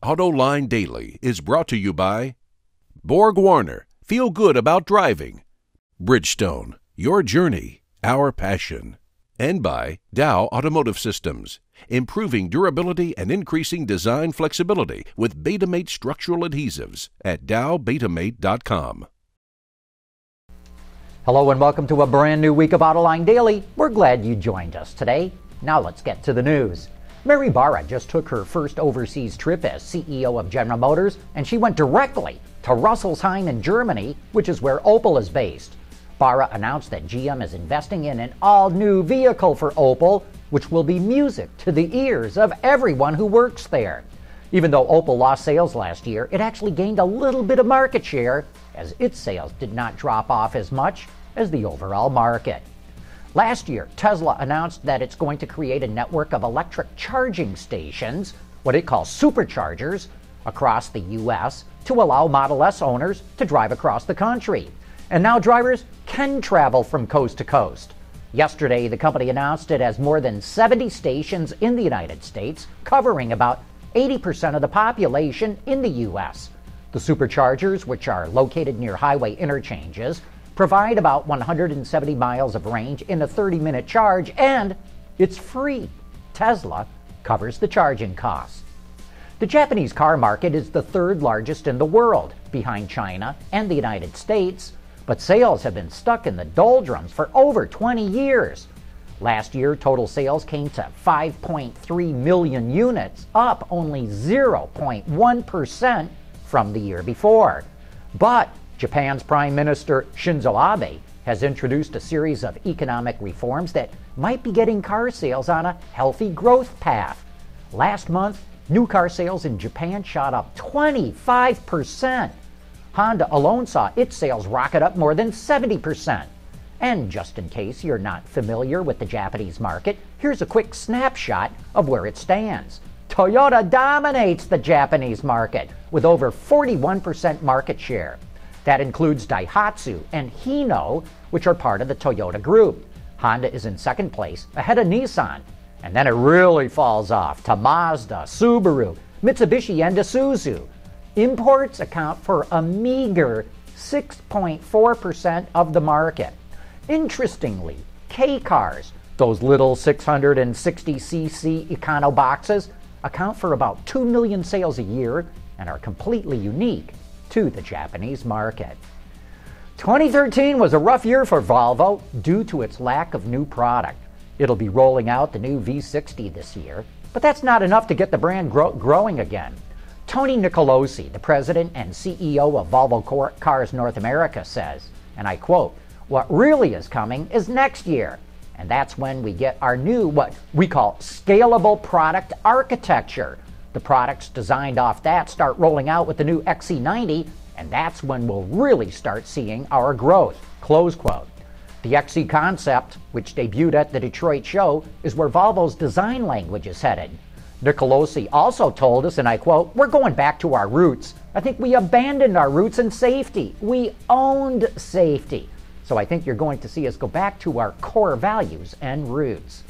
Auto Line Daily is brought to you by BorgWarner. Feel good about driving. Bridgestone. Your journey, our passion. And by Dow Automotive Systems. Improving durability and increasing design flexibility with Betamate structural adhesives at DowBetamate.com. Hello and welcome to a brand new week of Autoline Daily. We're glad you joined us today. Now let's get to the news. Mary Barra just took her first overseas trip as CEO of General Motors, and she went directly to Rüsselsheim in Germany, which is where Opel is based. Barra announced that GM is investing in an all-new vehicle for Opel, which will be music to the ears of everyone who works there. Even though Opel lost sales last year, it actually gained a little bit of market share, as its sales did not drop off as much as the overall market. Last year, Tesla announced that it's going to create a network of electric charging stations, what it calls superchargers, across the U.S. to allow Model S owners to drive across the country. And now drivers can travel from coast to coast. Yesterday, the company announced it has more than 70 stations in the United States, covering about 80% of the population in the U.S. The superchargers, which are located near highway interchanges, provide about 170 miles of range in a 30-minute charge, and it's free. Tesla covers the charging costs. The Japanese car market is the third largest in the world, behind China and the United States, but sales have been stuck in the doldrums for over 20 years. Last year, total sales came to 5.3 million units, up only 0.1% from the year before. But Japan's Prime Minister Shinzo Abe has introduced a series of economic reforms that might be getting car sales on a healthy growth path. Last month, new car sales in Japan shot up 25%. Honda alone saw its sales rocket up more than 70%. And just in case you're not familiar with the Japanese market, here's a quick snapshot of where it stands. Toyota dominates the Japanese market with over 41% market share. That includes Daihatsu and Hino, which are part of the Toyota group. Honda is in second place, ahead of Nissan. And then it really falls off to Mazda, Subaru, Mitsubishi, and Isuzu. Imports account for a meager 6.4% of the market. Interestingly, K-cars, those little 660cc econo boxes, account for about 2 million sales a year and are completely unique to the Japanese market. 2013 was a rough year for Volvo due to its lack of new product. It'll be rolling out the new V60 this year, but that's not enough to get the brand growing again. Tony Nicolosi, the president and CEO of Volvo Cars North America, says, and I quote, "What really is coming is next year, and that's when we get our new, what we call scalable product architecture. The products designed off that start rolling out with the new XC90, and that's when we'll really start seeing our growth," close quote. The XC concept, which debuted at the Detroit show, is where Volvo's design language is headed. Nicolosi also told us, and I quote, "We're going back to our roots. I think we abandoned our roots in safety. We owned safety. So I think you're going to see us go back to our core values and roots."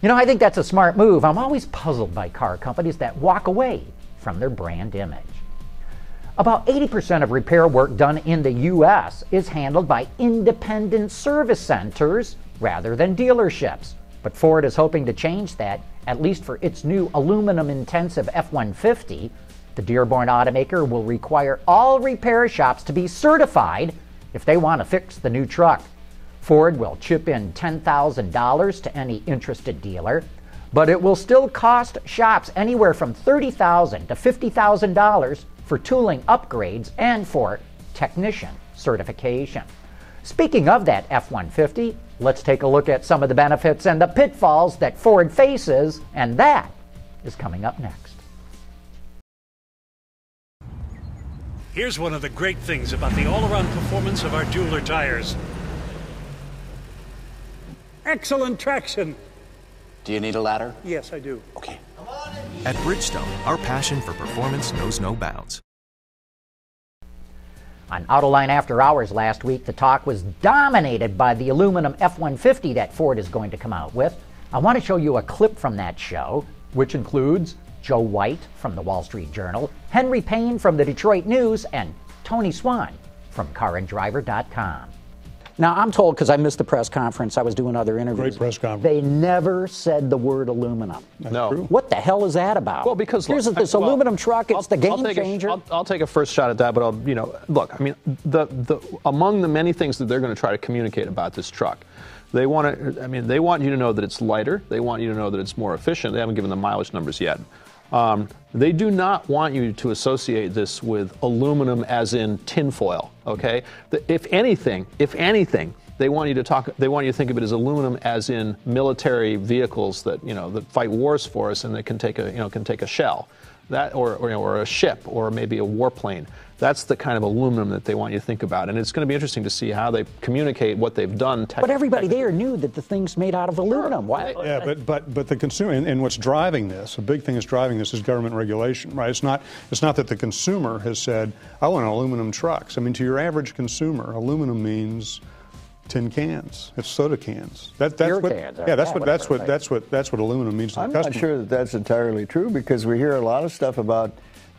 You know, I think that's a smart move. I'm always puzzled by car companies that walk away from their brand image. About 80% of repair work done in the U.S. is handled by independent service centers rather than dealerships. But Ford is hoping to change that, at least for its new aluminum-intensive F-150. The Dearborn automaker will require all repair shops to be certified if they want to fix the new truck. Ford will chip in $10,000 to any interested dealer, but it will still cost shops anywhere from $30,000 to $50,000 for tooling upgrades and for technician certification. Speaking of that F-150, let's take a look at some of the benefits and the pitfalls that Ford faces, and that is coming up next. Here's one of the great things about the all-around performance of our Dueler tires. Excellent traction. Do you need a ladder? Yes, I do. Okay. At Bridgestone, our passion for performance knows no bounds. On Autoline After Hours last week, the talk was dominated by the aluminum F-150 that Ford is going to come out with. I want to show you a clip from that show, which includes Joe White from the Wall Street Journal, Henry Payne from the Detroit News, and Tony Swan from CarAndDriver.com. Now, I'm told, because I missed the press conference, I was doing other interviews. Great press conference. They never said the word aluminum. No. What the hell is that about? Well, because here's this aluminum truck. It's the game changer. I'll take a first shot at that, but I'll, look. I mean, among the many things that they're going to try to communicate about this truck, they want to. I mean, they want you to know that it's lighter. They want you to know that it's more efficient. They haven't given the mileage numbers yet. They do not want you to associate this with aluminum as in tinfoil, okay? If anything, they want you to think of it as aluminum as in military vehicles that, that fight wars for us and that can take a, can take a shell. That or a ship or maybe a warplane. That's the kind of aluminum that they want you to think about, and it's going to be interesting to see how they communicate what they've done. But everybody there knew that the thing's made out of aluminum. Sure. Why? Yeah, but the consumer and what's driving this, a big thing that's driving this is government regulation, right? It's not that the consumer has said, I want aluminum trucks. I mean, to your average consumer, aluminum means tin cans. It's soda cans. That's what aluminum means to the customer. I'm not sure that that's entirely true, because we hear a lot of stuff about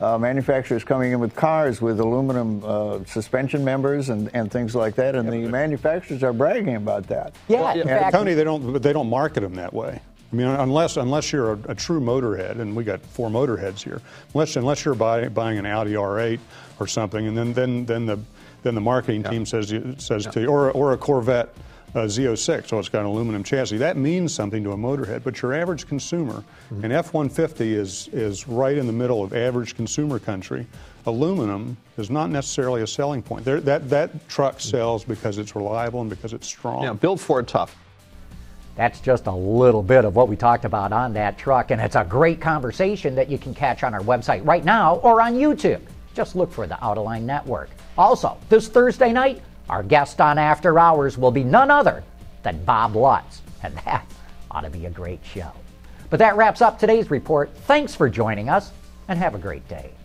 manufacturers coming in with cars with aluminum suspension members and things like that, and the manufacturers are bragging about that. Yeah, in fact, Tony, they don't market them that way. I mean, unless you're a true motorhead, and we got four motorheads here. Unless you're buying an Audi R8 or something, and then the marketing team says to you, or a Corvette Z06, so it's got an aluminum chassis. That means something to a motorhead, but your average consumer, and F-150 is right in the middle of average consumer country. Aluminum is not necessarily a selling point. That truck sells because it's reliable and because it's strong. Yeah, built Ford tough. That's just a little bit of what we talked about on that truck, and it's a great conversation that you can catch on our website right now or on YouTube. Just look for the Out of Line Network. Also, this Thursday night, our guest on After Hours will be none other than Bob Lutz, and that ought to be a great show. But that wraps up today's report. Thanks for joining us, and have a great day.